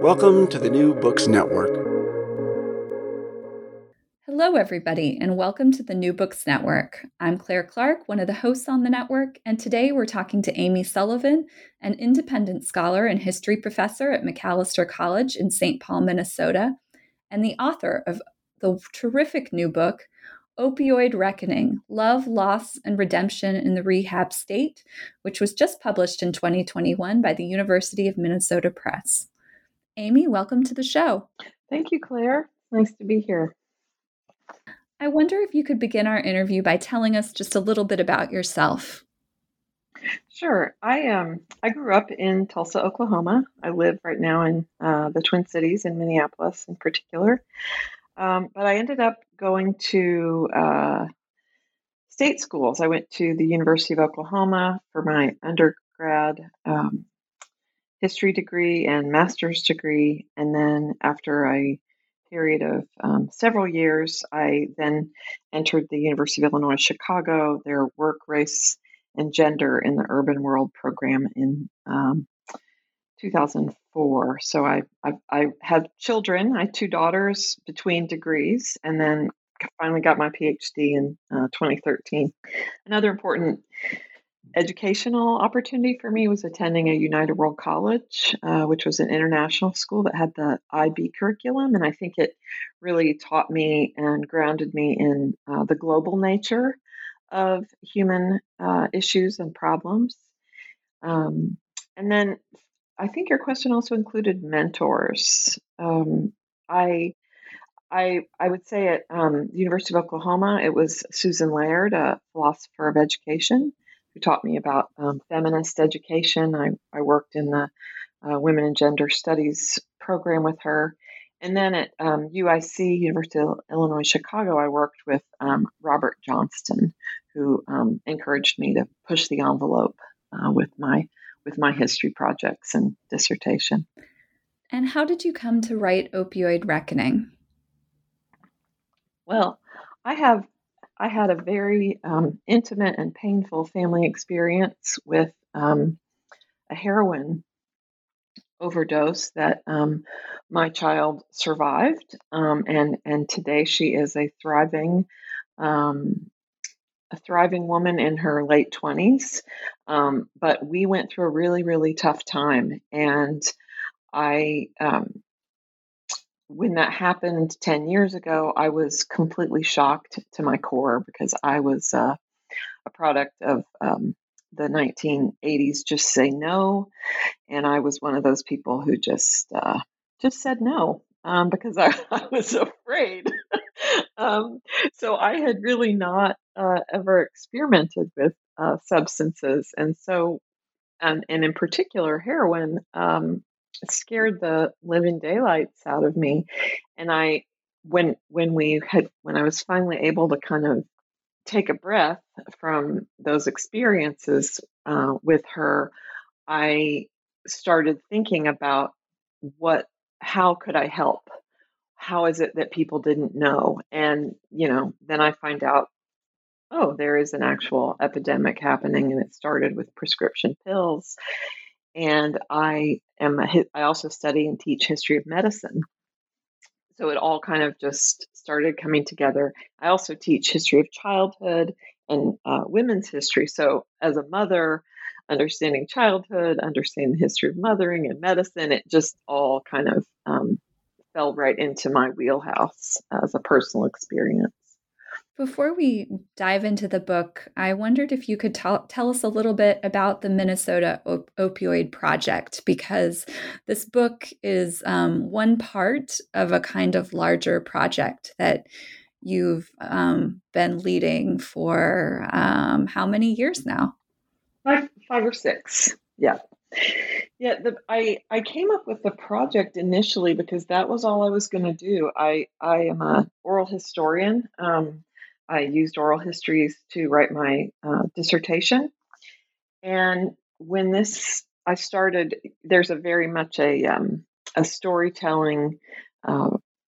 Welcome to the New Books Network. Hello, everybody, and welcome to the New Books Network. I'm Claire Clark, one of the hosts on the network, and today we're talking to Amy Sullivan, an independent scholar and history professor at Macalester College in St. Paul, Minnesota, and the author of the terrific new book, Opioid Reckoning: Love, Loss, and Redemption in the Rehab State, which was just published in 2021 by the University of Minnesota Press. Amy, welcome to the show. Thank you, Claire. Nice to be here. I wonder if you could begin our interview by telling us just a little bit about yourself. Sure. I grew up in Tulsa, Oklahoma. I live right now in the Twin Cities, in Minneapolis in particular. But I ended up going to state schools. I went to the University of Oklahoma for my undergrad history degree and master's degree. And then after a period of several years, I then entered the University of Illinois, Chicago, their Work, Race, and Gender in the Urban World program in 2004. So I had children. I had two daughters between degrees, and then finally got my PhD in 2013. Another important educational opportunity for me was attending a United World College, which was an international school that had the IB curriculum, and I think it really taught me and grounded me in the global nature of human issues and problems. And then I think your question also included mentors. I would say at the University of Oklahoma, it was Susan Laird, a philosopher of education, who taught me about feminist education. I worked in the Women and Gender Studies program with her. And then at UIC, University of Illinois, Chicago, I worked with Robert Johnston, who encouraged me to push the envelope with my history projects and dissertation. And how did you come to write Opioid Reckoning? Well, I had a very intimate and painful family experience with a heroin overdose that my child survived, and today she is a thriving woman in her late 20s, but we went through a really, really tough time. And I, when that happened 10 years ago, I was completely shocked to my core, because I was a product of the 1980s, just say no. And I was one of those people who just said no, because I was afraid. So I had really not ever experimented with substances. And so, and in particular, heroin scared the living daylights out of me. And I, when I was finally able to kind of take a breath from those experiences with her, I started thinking about how could I help? How is it that people didn't know? And, then I find out, oh, there is an actual epidemic happening, and it started with prescription pills. And I also study and teach history of medicine. So it all kind of just started coming together. I also teach history of childhood and women's history. So as a mother, understanding childhood, understanding the history of mothering and medicine, it just all kind of fell right into my wheelhouse as a personal experience. Before we dive into the book, I wondered if you could tell us a little bit about the Minnesota Opioid Project, because this book is one part of a kind of larger project that you've been leading for how many years now? Five or six, yeah. Yeah, I came up with the project initially because that was all I was going to do. I am an oral historian. I used oral histories to write my dissertation. And when I started, there's a very much a storytelling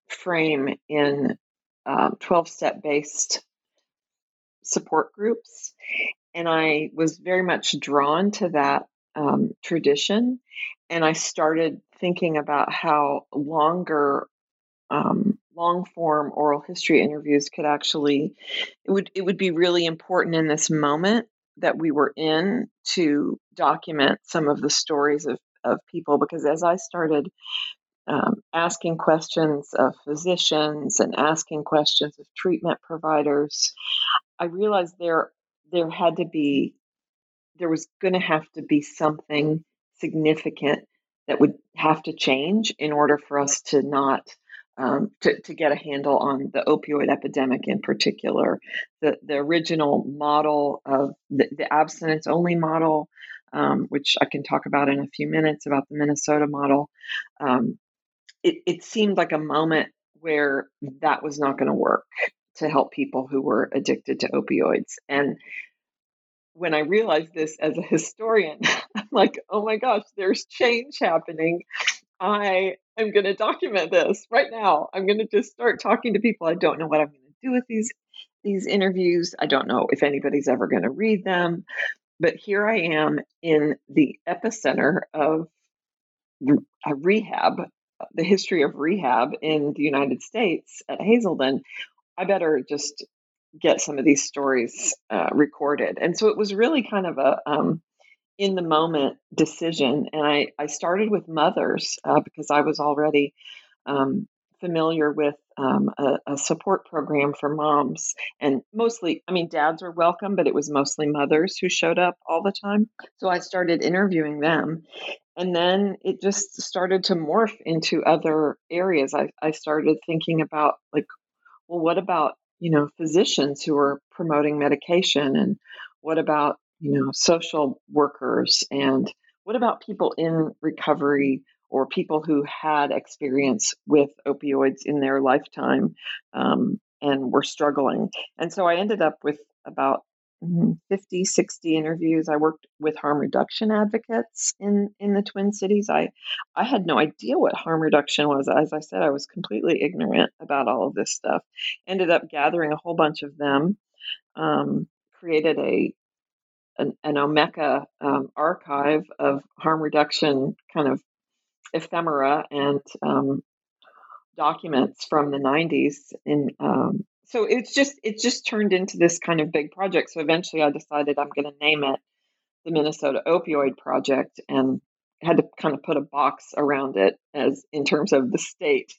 frame in 12-step based support groups. And I was very much drawn to that tradition. And I started thinking about how longer, long-form oral history interviews could actually, it would be really important in this moment that we were in to document some of the stories of people, because as I started asking questions of physicians and asking questions of treatment providers, I realized there was going to have to be something significant that would have to change in order for us to not to get a handle on the opioid epidemic in particular. The original model of the abstinence-only model, which I can talk about in a few minutes about the Minnesota model, it seemed like a moment where that was not going to work to help people who were addicted to opioids. And when I realized this as a historian, I'm like, oh my gosh, there's change happening. I am going to document this right now. I'm going to just start talking to people. I don't know what I'm going to do with these interviews. I don't know if anybody's ever going to read them. But here I am in the epicenter of rehab, the history of rehab in the United States at Hazelden. I better just get some of these stories recorded. And so it was really kind of a in the moment decision. And I started with mothers because I was already familiar with a support program for moms, and mostly, I mean, dads were welcome, but it was mostly mothers who showed up all the time. So I started interviewing them, and then it just started to morph into other areas. I started thinking about like, well, what about, physicians who are promoting medication? And what about, social workers? And what about people in recovery or people who had experience with opioids in their lifetime and were struggling? And so I ended up with about 50, 60 interviews. I worked with harm reduction advocates in the Twin Cities. I had no idea what harm reduction was. As I said, I was completely ignorant about all of this stuff. Ended up gathering a whole bunch of them, created an Omeka archive of harm reduction kind of ephemera and documents from the 90s in so it's just turned into this kind of big project. So eventually I decided I'm going to name it the Minnesota Opioid Project, and had to kind of put a box around it as in terms of the state,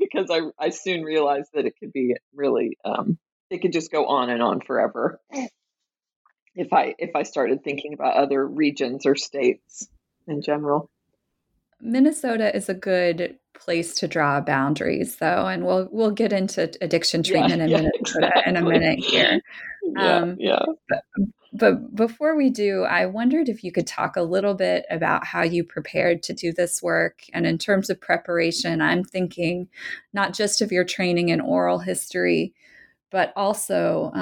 because I soon realized that it could be really, it could just go on and on forever if I started thinking about other regions or states in general. Minnesota is a good place to draw boundaries, though, and we'll get into addiction treatment in Minnesota exactly. in a minute here. But before we do, I wondered if you could talk a little bit about how you prepared to do this work. And in terms of preparation, I'm thinking not just of your training in oral history, but also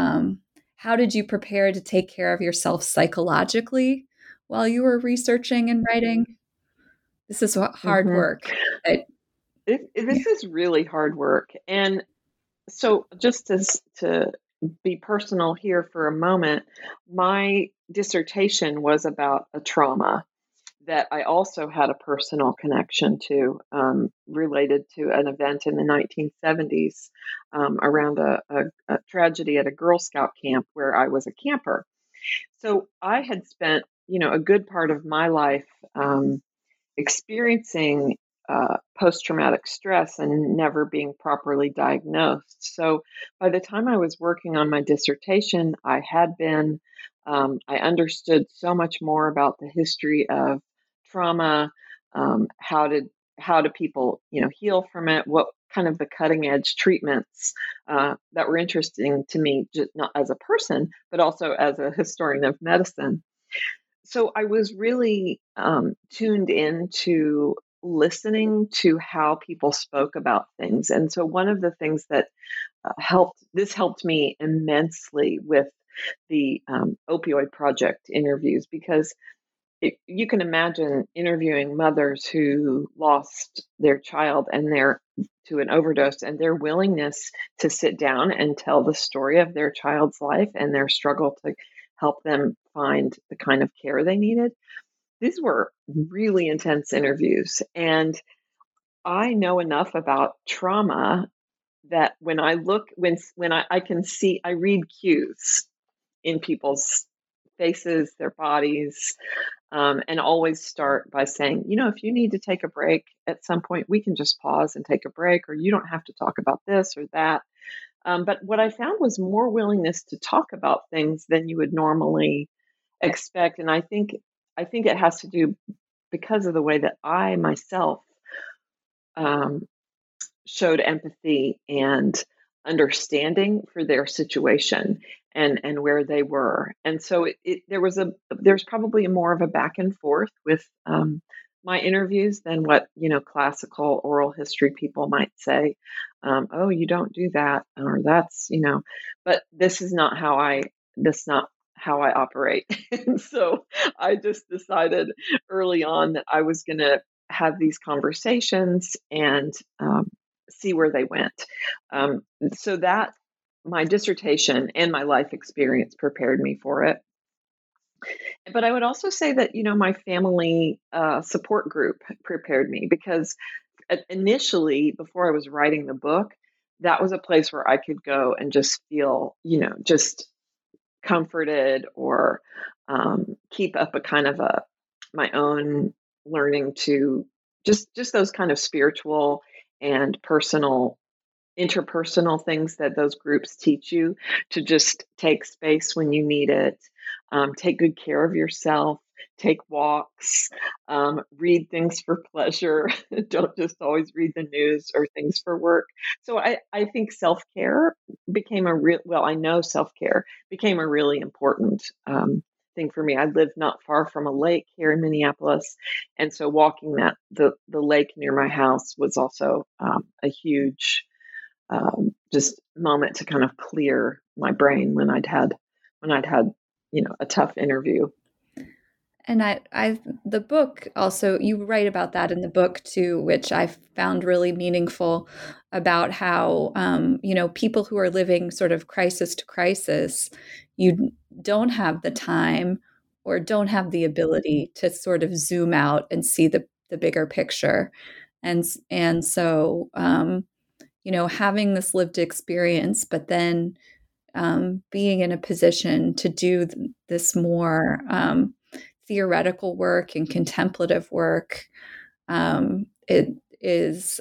how did you prepare to take care of yourself psychologically while you were researching and writing? This is hard work. This is really hard work. And so just to be personal here for a moment, my dissertation was about a trauma that I also had a personal connection to, related to an event in the 1970s around a tragedy at a Girl Scout camp where I was a camper. So I had spent, a good part of my life experiencing post-traumatic stress and never being properly diagnosed. So by the time I was working on my dissertation, I had been, I understood so much more about the history of trauma. How do people, heal from it? What kind of the cutting edge treatments that were interesting to me, just not as a person, but also as a historian of medicine. So I was really tuned into listening to how people spoke about things. And so one of the things that helped me immensely with the opioid project interviews, because you can imagine interviewing mothers who lost their child and to an overdose, and their willingness to sit down and tell the story of their child's life and their struggle to help them find the kind of care they needed. These were really intense interviews. And I know enough about trauma that when I look, when I can see, I read cues in people's faces, their bodies, and always start by saying, you know, if you need to take a break at some point, we can just pause and take a break, or you don't have to talk about this or that. But what I found was more willingness to talk about things than you would normally expect. And I think it has to do because of the way that I myself showed empathy and understanding for their situation and where they were. And so there's probably more of a back and forth with my interviews than what, you know, classical oral history people might say. Oh, you don't do that, or that's, you know, but this is not how I operate. And so I just decided early on that I was going to have these conversations and see where they went. So that my dissertation and my life experience prepared me for it. But I would also say that, you know, my family support group prepared me, because initially, before I was writing the book, that was a place where I could go and just feel, you know, just comforted, or keep up a kind of my own learning to just those kind of spiritual and personal, interpersonal things that those groups teach you, to just take space when you need it, take good care of yourself, take walks, read things for pleasure. Don't just always read the news or things for work. So I think self-care became self-care became a really important thing for me. I lived not far from a lake here in Minneapolis. And so walking the lake near my house was also a huge just moment to kind of clear my brain when I'd had, you know, a tough interview. And the book also, you write about that in the book too, which I found really meaningful, about how, you know, people who are living sort of crisis to crisis, you don't have the time or don't have the ability to sort of zoom out and see the bigger picture. And so, you know, having this lived experience, but then being in a position to do this more theoretical work and contemplative work. It's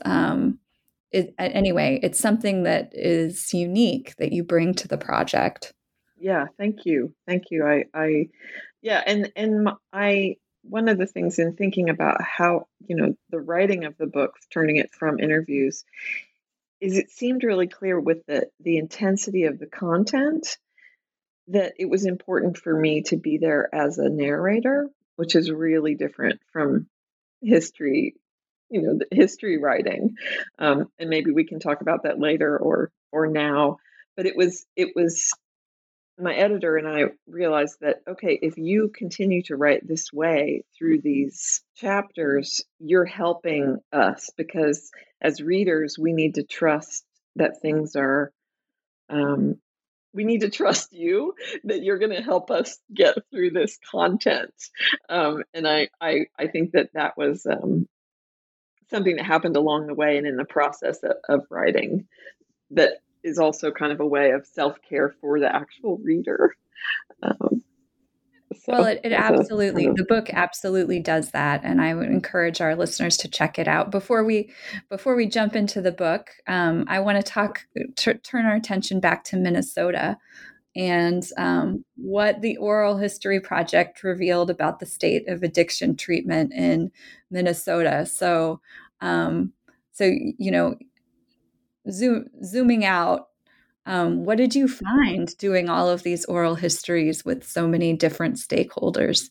something that is unique that you bring to the project. Yeah. Thank you. One of the things in thinking about how, you know, the writing of the book, turning it from interviews, is it seemed really clear with the intensity of the content that it was important for me to be there as a narrator, which is really different from history, you know, the history writing. And maybe we can talk about that later or now, but it was my editor and I realized that, okay, if you continue to write this way through these chapters, you're helping us, because as readers, we need to trust that things are, we need to trust you that you're going to help us get through this content. And I think that was something that happened along the way and in the process of writing, that is also kind of a way of self-care for the actual reader. The book absolutely does that. And I would encourage our listeners to check it out. Before we jump into the book, I want to turn our attention back to Minnesota and what the Oral History Project revealed about the state of addiction treatment in Minnesota. So, you know, zooming out, what did you find doing all of these oral histories with so many different stakeholders?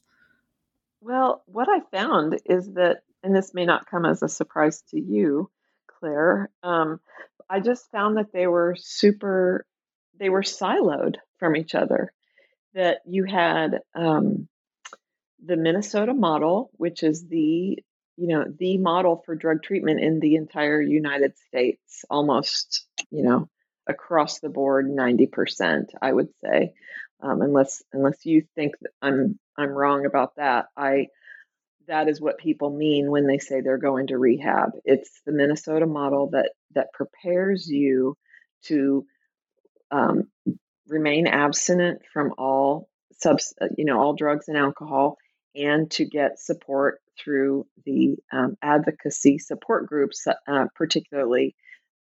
Well, what I found is that, and this may not come as a surprise to you, Claire, I just found that they were siloed from each other, that you had the Minnesota model, which is the model for drug treatment in the entire United States, almost, you know, across the board, 90%, I would say, unless you think that I'm wrong about that. I that is what people mean when they say they're going to rehab. It's the Minnesota model that prepares you to remain abstinent from all drugs and alcohol, and to get support through the advocacy support groups, particularly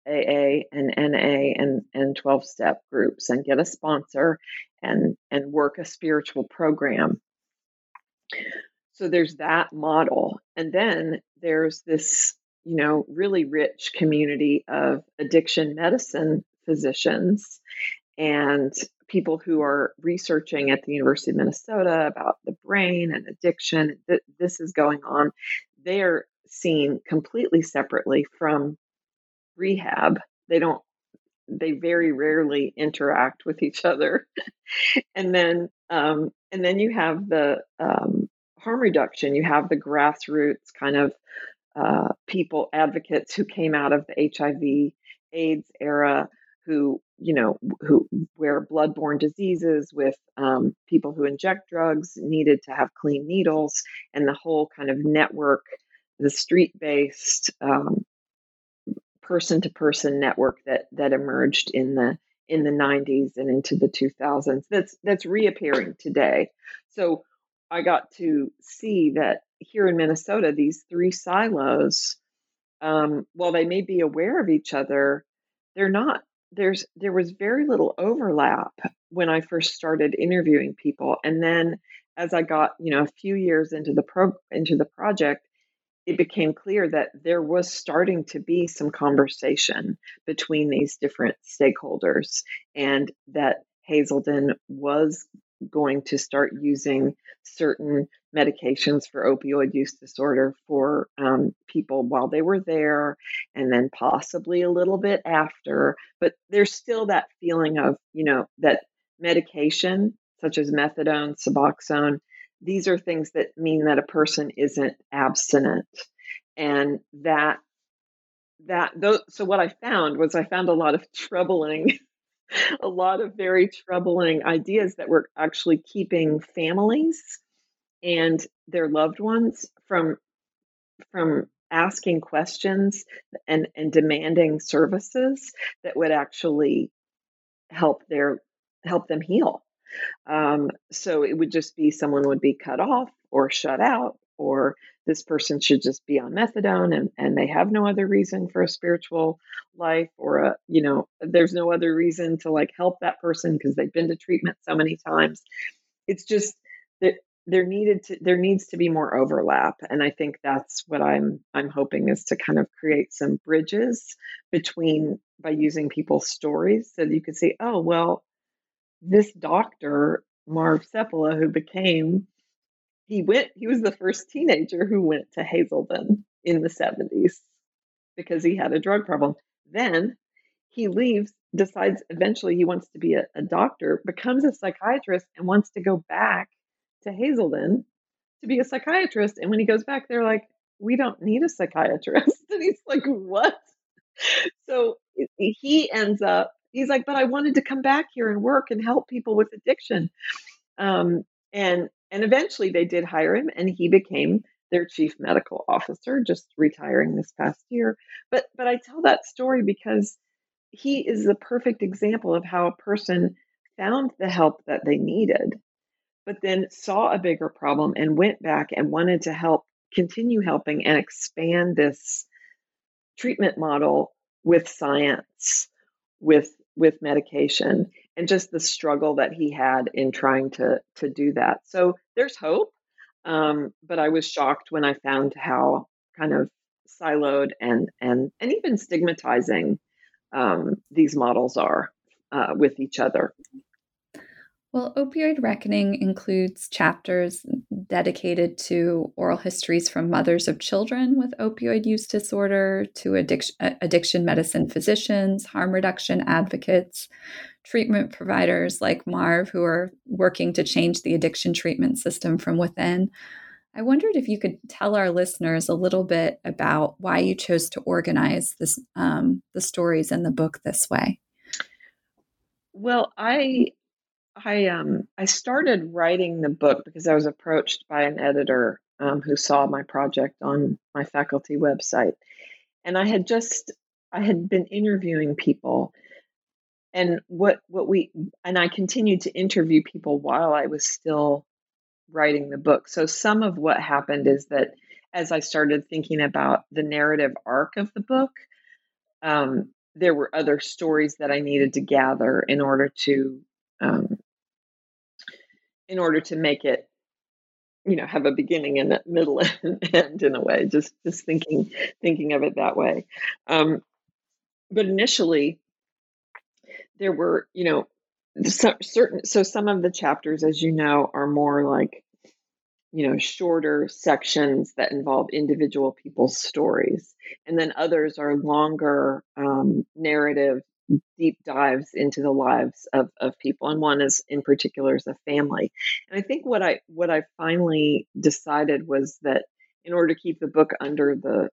AA and NA and 12-step groups, and get a sponsor and work a spiritual program. So there's that model. And then there's this, really rich community of addiction medicine physicians and people who are researching at the University of Minnesota about the brain and addiction. This is going on. They're seen completely separately from rehab. They very rarely interact with each other. and then you have the harm reduction. You have the grassroots kind of people, advocates who came out of the HIV/AIDS era, who where bloodborne diseases with people who inject drugs needed to have clean needles, and the whole kind of network, the street-based person-to-person network that emerged in the 90s and into the 2000s. That's reappearing today. So I got to see that here in Minnesota, these three silos, while they may be aware of each other, they're not. There was very little overlap when I first started interviewing people. And then as I got, a few years into the project, it became clear that there was starting to be some conversation between these different stakeholders, and that Hazelden was going to start using certain medications for opioid use disorder for people while they were there, and then possibly a little bit after. But there's still that feeling of, that medication, such as methadone, Suboxone, these are things that mean that a person isn't abstinent. And so what I found a lot of very troubling ideas that were actually keeping families and their loved ones from asking questions and demanding services that would actually help them heal. So it would just be someone would be cut off or shut out, or this person should just be on methadone and they have no other reason for a spiritual life, or there's no other reason to help that person because they've been to treatment so many times. It's just that there needs to be more overlap. And I think that's what I'm hoping, is to kind of create some bridges between, by using people's stories, so that you could see, oh, well, this doctor, Marv Seppala, he was the first teenager who went to Hazelden in the 70s because he had a drug problem. Then he leaves, decides eventually he wants to be a doctor, becomes a psychiatrist, and wants to go back to Hazelden to be a psychiatrist. And when he goes back, they're like, we don't need a psychiatrist. And he's like, what? So he ends up, he's like, but I wanted to come back here and work and help people with addiction. And eventually they did hire him, and he became their chief medical officer, just retiring this past year. But I tell that story because he is the perfect example of how a person found the help that they needed, but then saw a bigger problem and went back and wanted to help, continue helping, and expand this treatment model with science, with medication, and just the struggle that he had in trying to do that. So there's hope, but I was shocked when I found how kind of siloed and even stigmatizing these models are with each other. Well, Opioid Reckoning includes chapters dedicated to oral histories from mothers of children with opioid use disorder, to addiction medicine physicians, harm reduction advocates, treatment providers like Marv, who are working to change the addiction treatment system from within. I wondered if you could tell our listeners a little bit about why you chose to organize this, the stories in the book this way. Well, I started writing the book because I was approached by an editor who saw my project on my faculty website. And I had been interviewing people, and I continued to interview people while I was still writing the book. So some of what happened is that as I started thinking about the narrative arc of the book, there were other stories that I needed to gather in order to make it, have a beginning and a middle and an end in a way, just thinking of it that way. But initially there were, so some of the chapters, as you know, are more like, shorter sections that involve individual people's stories. And then others are longer narrative deep dives into the lives of people. And one is in particular is a family. And I think what I finally decided was that in order to keep the book under the,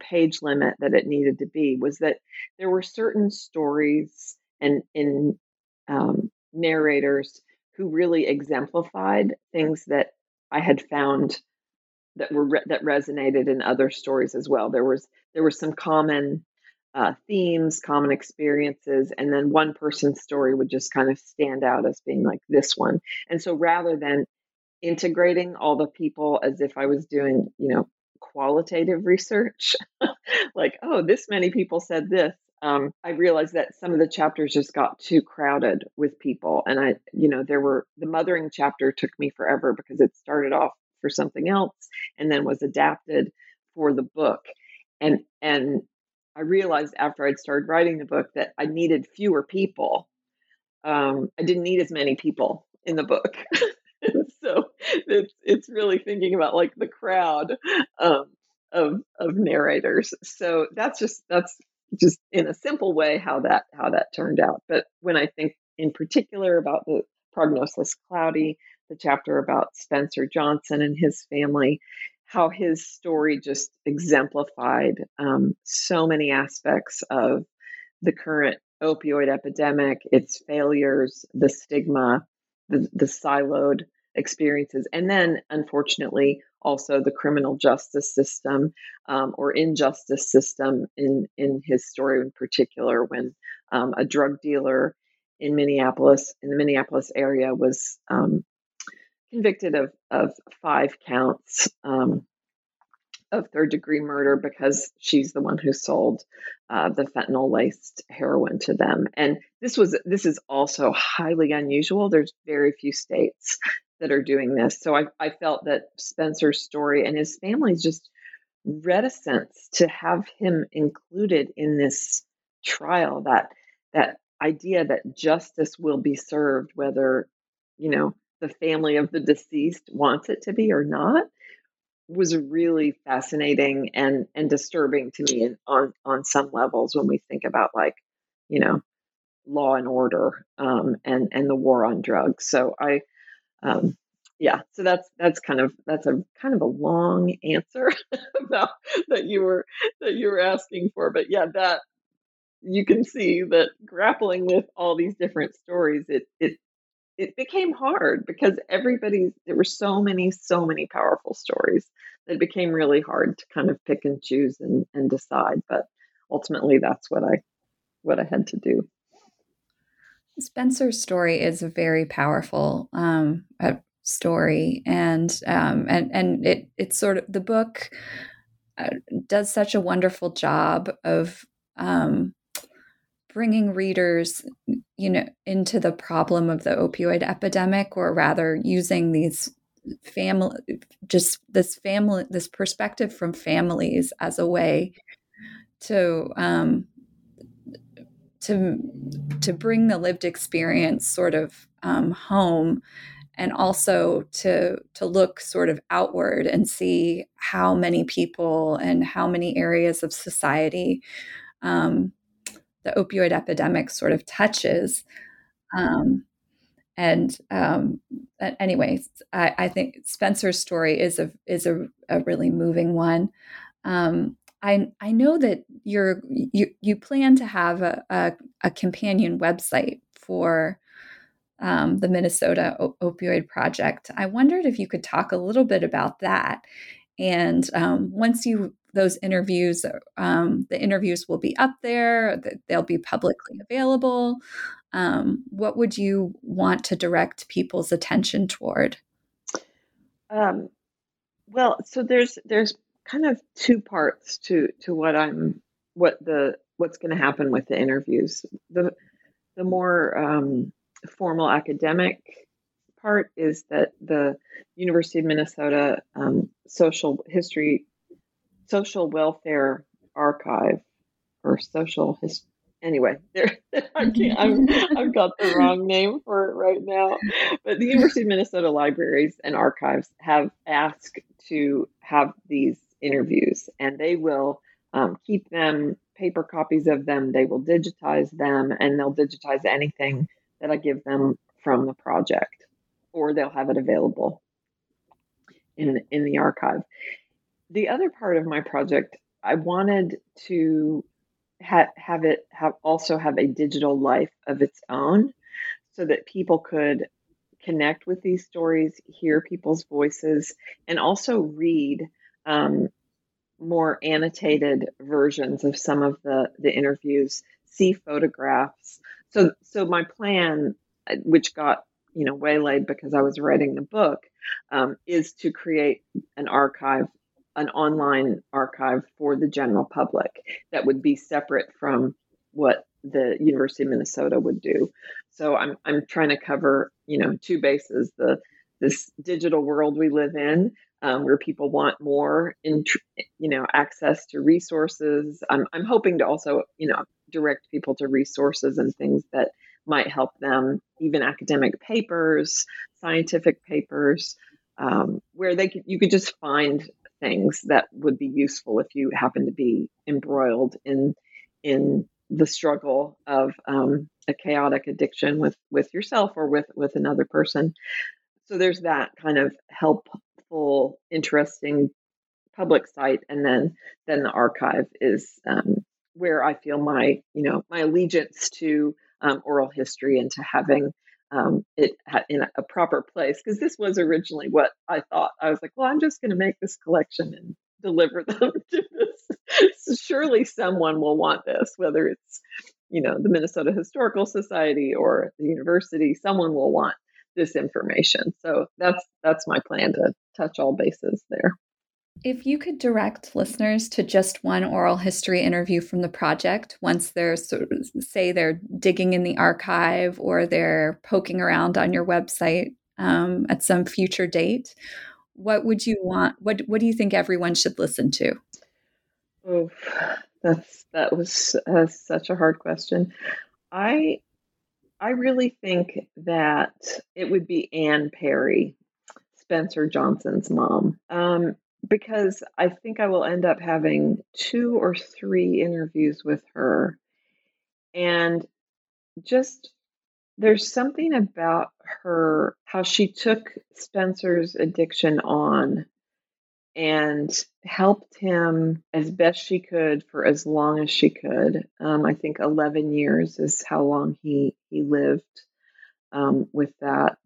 page limit that it needed to be, was that there were certain stories and narrators who really exemplified things that I had found that that resonated in other stories as well. There were some common themes, common experiences, and then one person's story would just kind of stand out as being like this one. And so rather than integrating all the people as if I was doing, qualitative research, like, oh, this many people said this, I realized that some of the chapters just got too crowded with people. And the mothering chapter took me forever because it started off for something else and then was adapted for the book. And I realized after I'd started writing the book that I needed fewer people. I didn't need as many people in the book. So it's really thinking about like the crowd of narrators. So that's just in a simple way how that turned out. But when I think in particular about the Prognosis Cloudy, the chapter about Spencer Johnson and his family, how his story just exemplified so many aspects of the current opioid epidemic, its failures, the stigma, the siloed experiences, and then unfortunately also the criminal justice system or injustice system in his story in particular, when a drug dealer in the Minneapolis area was convicted of 5 counts of third degree murder because she's the one who sold the fentanyl laced heroin to them. And this is also highly unusual. There's very few states that are doing this. So I felt that Spencer's story and his family's just reticence to have him included in this trial, that idea that justice will be served, whether, the family of the deceased wants it to be or not, was really fascinating and disturbing to me on some levels when we think about like, law and order and the war on drugs. So that's kind of a long answer about that you were asking for, but yeah, that you can see that grappling with all these different stories, it became hard because there were so many powerful stories that it became really hard to kind of pick and choose and decide. But ultimately that's what I had to do. Spencer's story is a very powerful story, and it's sort of, the book does such a wonderful job of bringing readers, into the problem of the opioid epidemic, or rather using this perspective from families as a way to bring the lived experience sort of home, and also to look sort of outward and see how many people and how many areas of society the opioid epidemic sort of touches. Anyway, I think Spencer's story is a really moving one. I know that you plan to have a companion website for the Minnesota Opioid Project. I wondered if you could talk a little bit about that. And the interviews will be up there, they'll be publicly available. What would you want to direct people's attention toward? Well, so there's kind of two parts to what's going to happen with the interviews. The more formal academic part is that the University of Minnesota social welfare archive or social history. Anyway, I've got the wrong name for it right now. But the University of Minnesota Libraries and Archives have asked to have these interviews, and they will keep them, paper copies of them. They will digitize them, and they'll digitize anything that I give them from the project, or they'll have it available in the archive. The other part of my project, I wanted to have a digital life of its own, so that people could connect with these stories, hear people's voices, and also read more annotated versions of some of the interviews, see photographs. So my plan, which got waylaid because I was writing the book, is to create an archive, an online archive for the general public that would be separate from what the University of Minnesota would do. So I'm trying to cover, two bases: this digital world we live in, where people want more, access to resources. I'm hoping to also, direct people to resources and things that might help them, even academic papers, scientific papers, where you could just find things that would be useful if you happen to be embroiled in the struggle of a chaotic addiction with yourself or with another person. So there's that kind of helpful, interesting public site, and then the archive is where I feel my allegiance to oral history and to having it in a proper place, because this was originally what I thought. I was like, well, I'm just going to make this collection and deliver them to this. So surely someone will want this, whether it's, the Minnesota Historical Society or the university. Someone will want this information. So that's my plan, to touch all bases there. If you could direct listeners to just one oral history interview from the project, once they're they're digging in the archive or they're poking around on your website at some future date, what would you want? What do you think everyone should listen to? Oh, that was such a hard question. I really think that it would be Anne Perry, Spencer Johnson's mom. Because I think I will end up having 2 or 3 interviews with her. And just there's something about her, how she took Spencer's addiction on and helped him as best she could for as long as she could. I think 11 years is how long he lived with that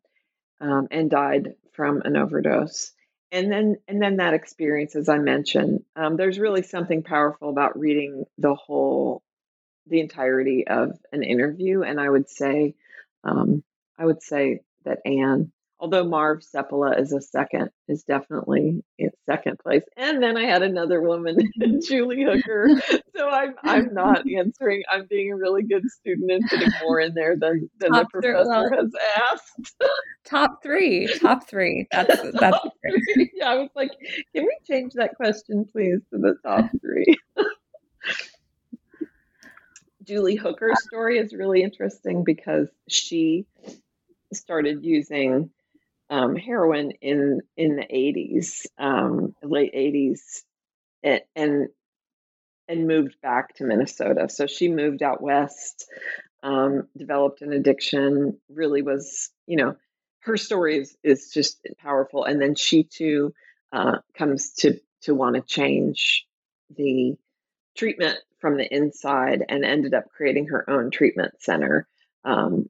and died from an overdose. And then that experience, as I mentioned, there's really something powerful about reading the entirety of an interview. And I would say that Anne, although Marv Seppala is definitely in second place. And then I had another woman, Julie Hooker. So I'm not answering. I'm being a really good student and putting more in there than the professor has asked. Top three. That's great. Yeah, I was like, can we change that question, please, to the top 3? Julie Hooker's story is really interesting because she started using heroin in the 80s, late 80s, and moved back to Minnesota. So she moved out west, developed an addiction, really was, her story is just powerful. And then she too comes to want to change the treatment from the inside and ended up creating her own treatment center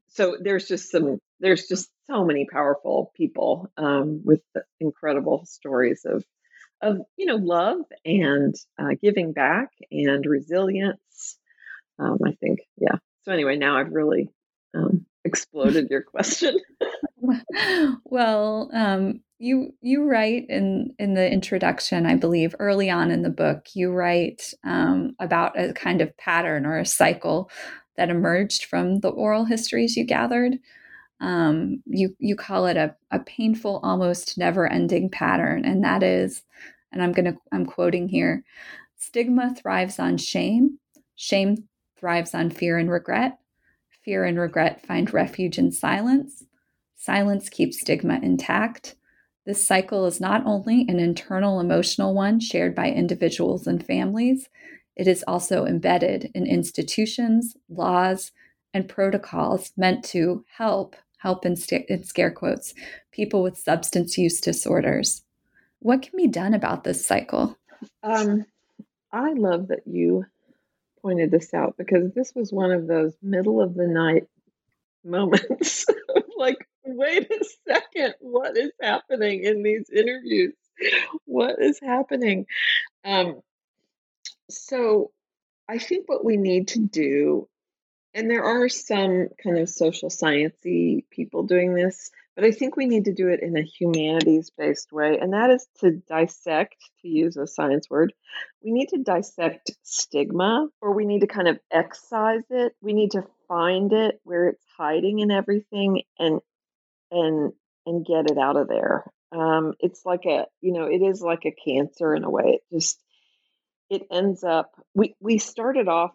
So there's just so many powerful people with incredible stories of love and giving back and resilience. I think, yeah. So anyway, now I've really exploded your question. Well, you write in the introduction, I believe, early on in the book, you write about a kind of pattern or a cycle that emerged from the oral histories you gathered. You call it a painful, almost never-ending pattern, and that is, and I'm quoting here: stigma thrives on shame, shame thrives on fear and regret find refuge in silence, silence keeps stigma intact. This cycle is not only an internal emotional one shared by individuals and families, it is also embedded in institutions, laws, and protocols meant to help in scare quotes, people with substance use disorders. What can be done about this cycle? I love that you pointed this out, because this was one of those middle of the night moments of like, wait a second, what is happening in these interviews? What is happening? So I think what we need to do, and there are some kind of social science-y people doing this, but I think we need to do it in a humanities-based way, and that is to dissect, to use a science word, we need to dissect stigma, or we need to kind of excise it. We need to find it where it's hiding in everything and get it out of there. It's like it is like a cancer in a way. It ends up, we started off,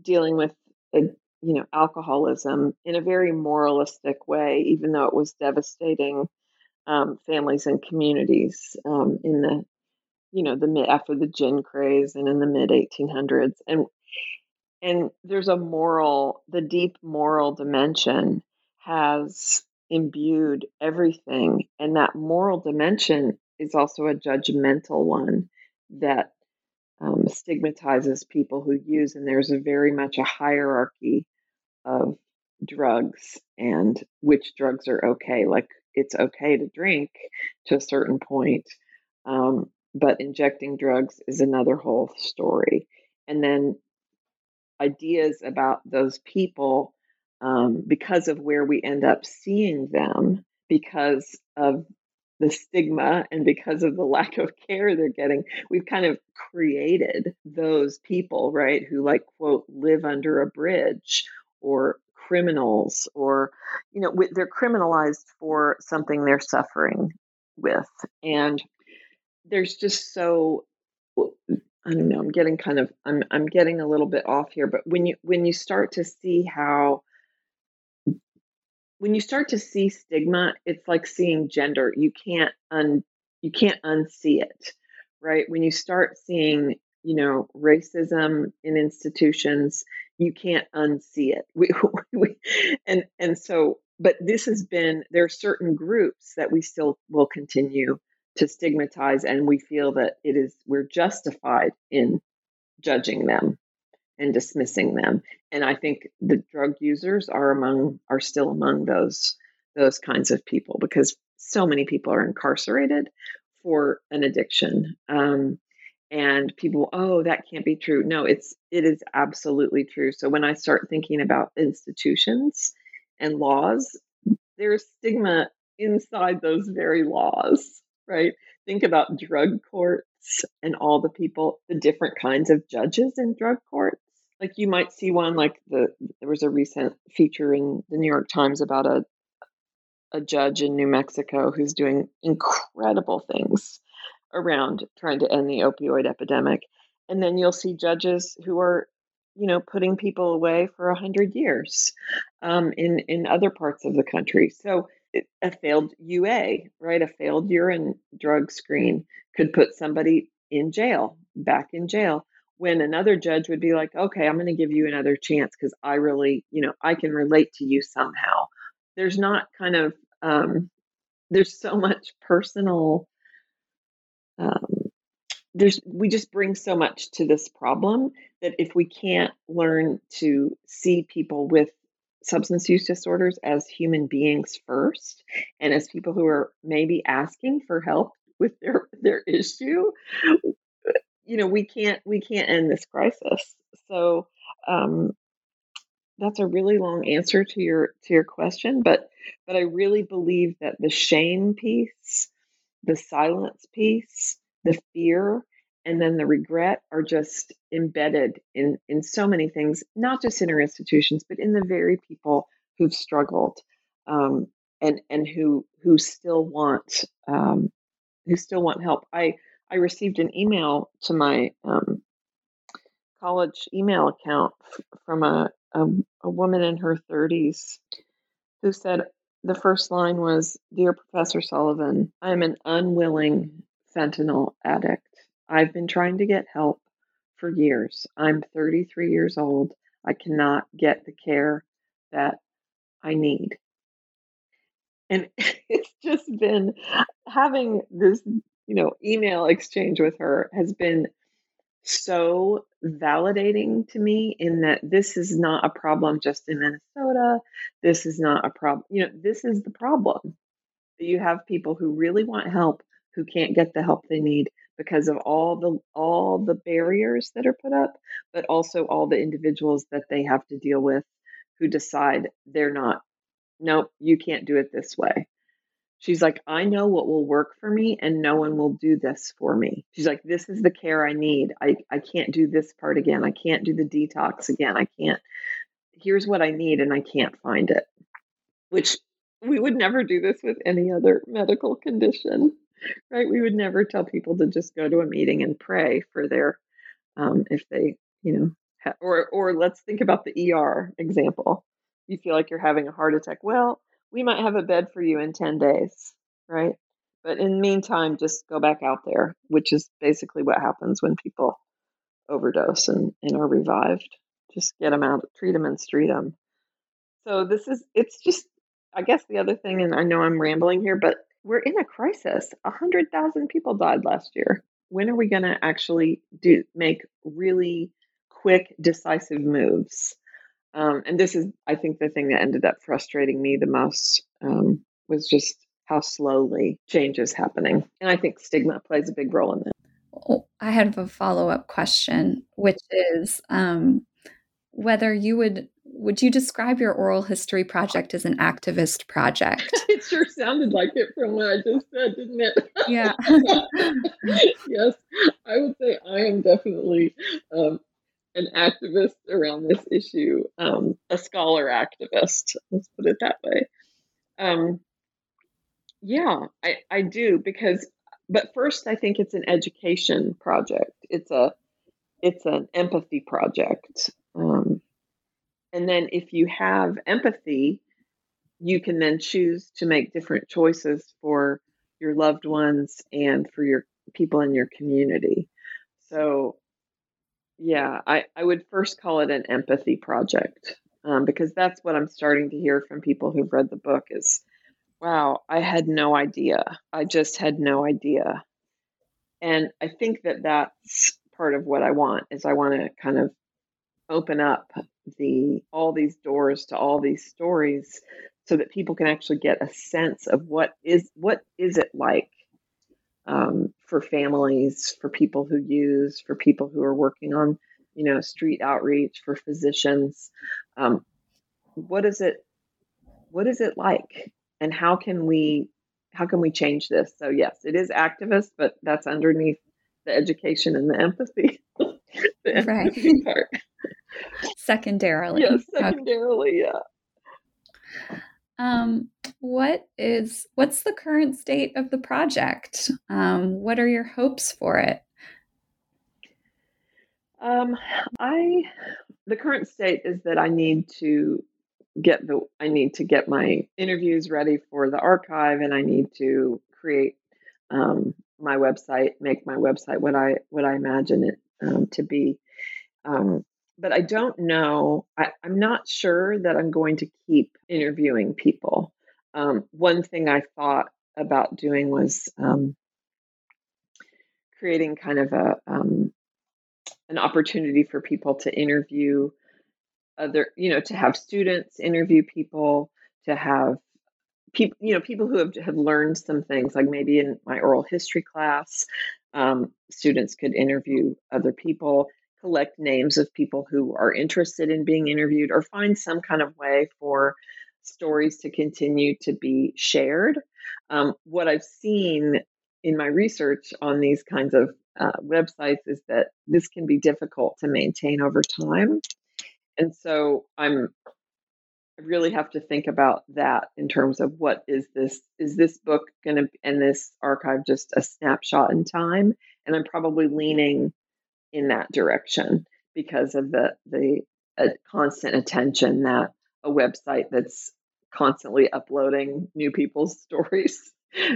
dealing with, alcoholism in a very moralistic way, even though it was devastating families and communities in the, after the gin craze and in the mid 1800s. And there's the deep moral dimension has imbued everything. And that moral dimension is also a judgmental one that stigmatizes people who use, and there's a very much a hierarchy of drugs and which drugs are okay. Like it's okay to drink to a certain point, but injecting drugs is another whole story. And then ideas about those people because of where we end up seeing them, because of the stigma and because of the lack of care they're getting, we've kind of created those people, right, who like, quote, live under a bridge or criminals or, they're criminalized for something they're suffering with. And there's just so, I don't know, I'm getting a little bit off here, but when you start to see when you start to see stigma, it's like seeing gender. You can't unsee it, right? When you start seeing, racism in institutions, you can't unsee it. But this has been, there are certain groups that we still will continue to stigmatize, and we feel that we're justified in judging them and dismissing them. And I think the drug users are still among those kinds of people, because so many people are incarcerated for an addiction. And people, oh, that can't be true. No, it is absolutely true. So when I start thinking about institutions and laws, there's stigma inside those very laws, right? Think about drug courts and all the people, the different kinds of judges in drug courts. Like you might see one, like there was a recent feature in the New York Times about a judge in New Mexico who's doing incredible things around trying to end the opioid epidemic. And then you'll see judges who are, putting people away for 100 years in other parts of the country. So a failed UA, right? A failed urine drug screen could put somebody in jail, back in jail, when another judge would be like, okay, I'm going to give you another chance because I really, I can relate to you somehow. There's not kind of, there's so much personal we just bring so much to this problem that if we can't learn to see people with substance use disorders as human beings first, and as people who are maybe asking for help with their issue, you know, we can't end this crisis. So that's a really long answer to your question, but I really believe that the shame piece, the silence piece, the fear, and then the regret are just embedded in so many things, not just in our institutions, but in the very people who've struggled, and who still want help. I received an email to my college email account from a woman in her 30s who said, the first line was, "Dear Professor Sullivan, I am an unwilling fentanyl addict. I've been trying to get help for years. I'm 33 years old. I cannot get the care that I need." And it's just been having this, you know, email exchange with her has been so validating to me, in that this is not a problem just in Minnesota. This is not a problem. You know, this is the problem. You have people who really want help who can't get the help they need because of all the barriers that are put up, but also all the individuals that they have to deal with who decide they're not, nope, you can't do it this way. She's like, I know what will work for me and no one will do this for me. She's like, this is the care I need. I can't do this part again. I can't do the detox again. Here's what I need and I can't find it, which we would never do this with any other medical condition. Right. We would never tell people to just go to a meeting and pray for their, if they, you know, or let's think about the ER example. You feel like you're having a heart attack. Well, we might have a bed for you in 10 days. Right. But in the meantime, just go back out there, which is basically what happens when people overdose and are revived. Just get them out, treat them and street them. So it's just, I guess the other thing, and I know I'm rambling here, but we're in a crisis. 100,000 people died last year. When are we going to actually make really quick, decisive moves? And this is, I think, the thing that ended up frustrating me the most, was just how slowly change is happening. And I think stigma plays a big role in that. I have a follow-up question, which is whether you would you describe your oral history project as an activist project? It sure sounded like it from what I just said, didn't it? Yeah. Yes, I would say I am definitely an activist around this issue, a scholar activist, let's put it that way. Yeah, I do, but first I think it's an education project. It's an empathy project. And then if you have empathy, you can then choose to make different choices for your loved ones and for your people in your community. So yeah, I would first call it an empathy project, because that's what I'm starting to hear from people who've read the book is, wow, I had no idea. I just had no idea. And I think that that's part of what I want is I want to kind of open up all these doors to all these stories so that people can actually get a sense of what is it like, for families, for people who use, for people who are working on, you know, street outreach, for physicians. What is it like, and how can we change this? So yes, it is activist, but that's underneath the education and the empathy, the empathy right. part. Secondarily. Yes, secondarily, okay. Yeah. What's the current state of the project? What are your hopes for it? The current state is that I need to get my interviews ready for the archive, and I need to create my website, make my website what I imagine it to be. But I don't know. I'm not sure that I'm going to keep interviewing people. One thing I thought about doing was creating kind of a an opportunity for people to interview other, to have students interview people, to have people, people who have learned some things, like maybe in my oral history class, students could interview other people, collect names of people who are interested in being interviewed, or find some kind of way for stories to continue to be shared. What I've seen in my research on these kinds of websites is that this can be difficult to maintain over time. And so I really have to think about that in terms of what is this? Is this book going to, and this archive, just a snapshot in time? And I'm probably leaning in that direction because of the constant attention that a website that's constantly uploading new people's stories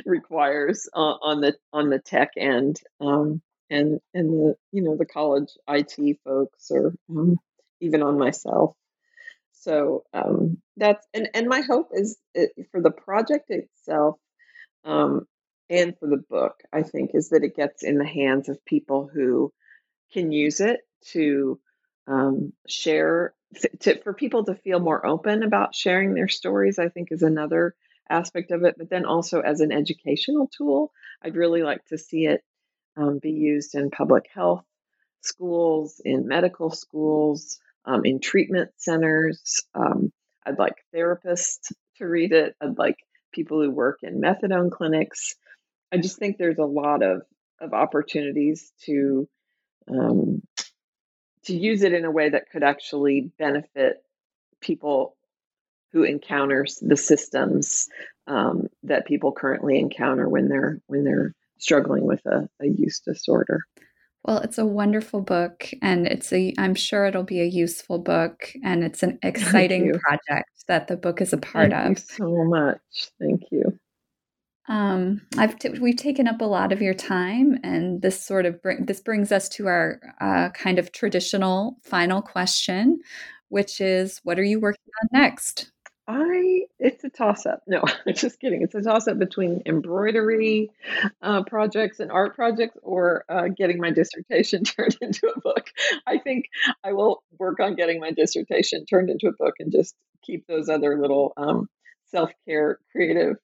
requires on the tech end, and the the college IT folks, or even on myself. So that's and my hope is for the project itself, and for the book, I think, is that it gets in the hands of people who can use it to share, for people to feel more open about sharing their stories, I think, is another aspect of it. But then also as an educational tool, I'd really like to see it be used in public health schools, in medical schools, in treatment centers. I'd like therapists to read it. I'd like people who work in methadone clinics. I just think there's a lot of opportunities to use it in a way that could actually benefit people who encounters the systems that people currently encounter when they're struggling with a use disorder. Well, it's a wonderful book, and I'm sure it'll be a useful book, and it's an exciting project that the book is a part of. Thank you so much. Thank you. We've taken up a lot of your time, and this sort of this brings us to our kind of traditional final question, which is, what are you working on next? It's a toss-up. No, I'm just kidding. It's a toss-up between embroidery projects and art projects, or getting my dissertation turned into a book. I think I will work on getting my dissertation turned into a book and just keep those other little self-care creative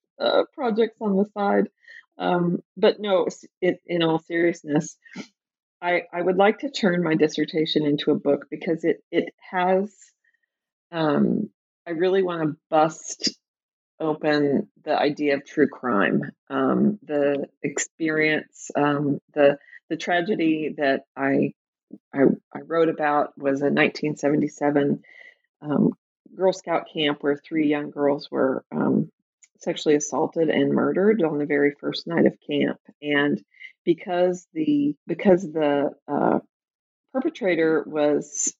projects on the side. But no, in all seriousness, I would like to turn my dissertation into a book because it has... I really want to bust open the idea of true crime, the experience, the tragedy that I wrote about was a 1977 Girl Scout camp where 3 young girls were sexually assaulted and murdered on the very first night of camp, and because the perpetrator was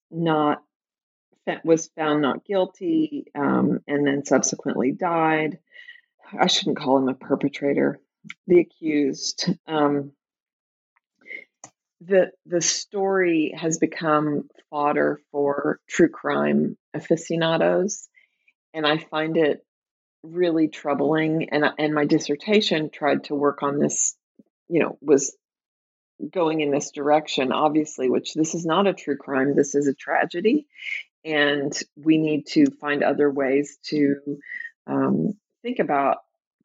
found not guilty, and then subsequently died. I shouldn't call him a perpetrator, the accused. The story has become fodder for true crime aficionados, and I find it really troubling. And my dissertation tried to work on this, was going in this direction, obviously, which this is not a true crime. This is a tragedy. And we need to find other ways to think about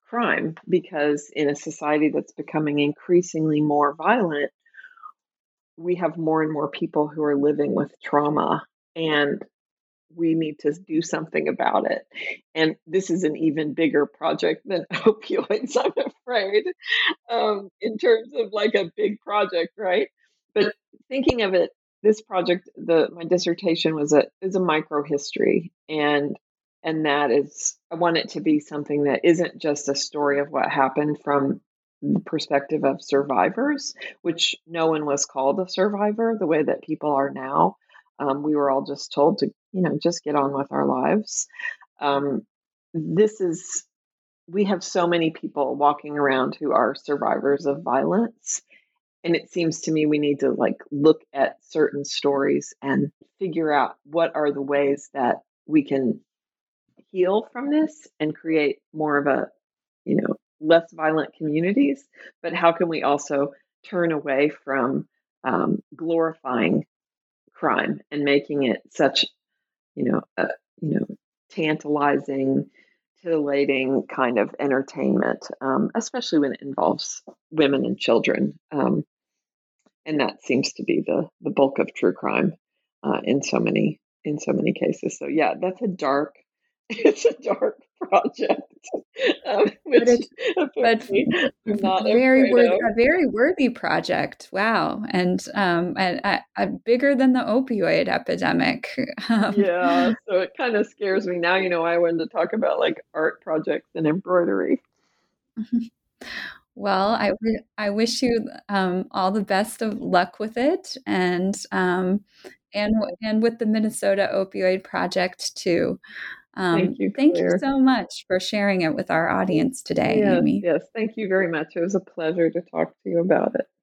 crime, because in a society that's becoming increasingly more violent, we have more and more people who are living with trauma, and we need to do something about it. And this is an even bigger project than opioids, I'm afraid, in terms of like a big project, right? But thinking of it, this project, my dissertation is a micro history, and that is, I want it to be something that isn't just a story of what happened from the perspective of survivors, which no one was called a survivor the way that people are now. We were all just told to, just get on with our lives. We have so many people walking around who are survivors of violence. And it seems to me we need to look at certain stories and figure out what are the ways that we can heal from this and create more of a, less violent communities. But how can we also turn away from glorifying crime and making it such, tantalizing, titillating kind of entertainment, especially when it involves women and children. And that seems to be the bulk of true crime in so many cases. So yeah, that's a dark project. But a very worthy project. Wow. And bigger than the opioid epidemic. Yeah. So it kind of scares me now. I wanted to talk about art projects and embroidery. Well, I wish you all the best of luck with it, and with the Minnesota Opioid Project too. Thank you so much for sharing it with our audience today, Amy. Yes, thank you very much. It was a pleasure to talk to you about it.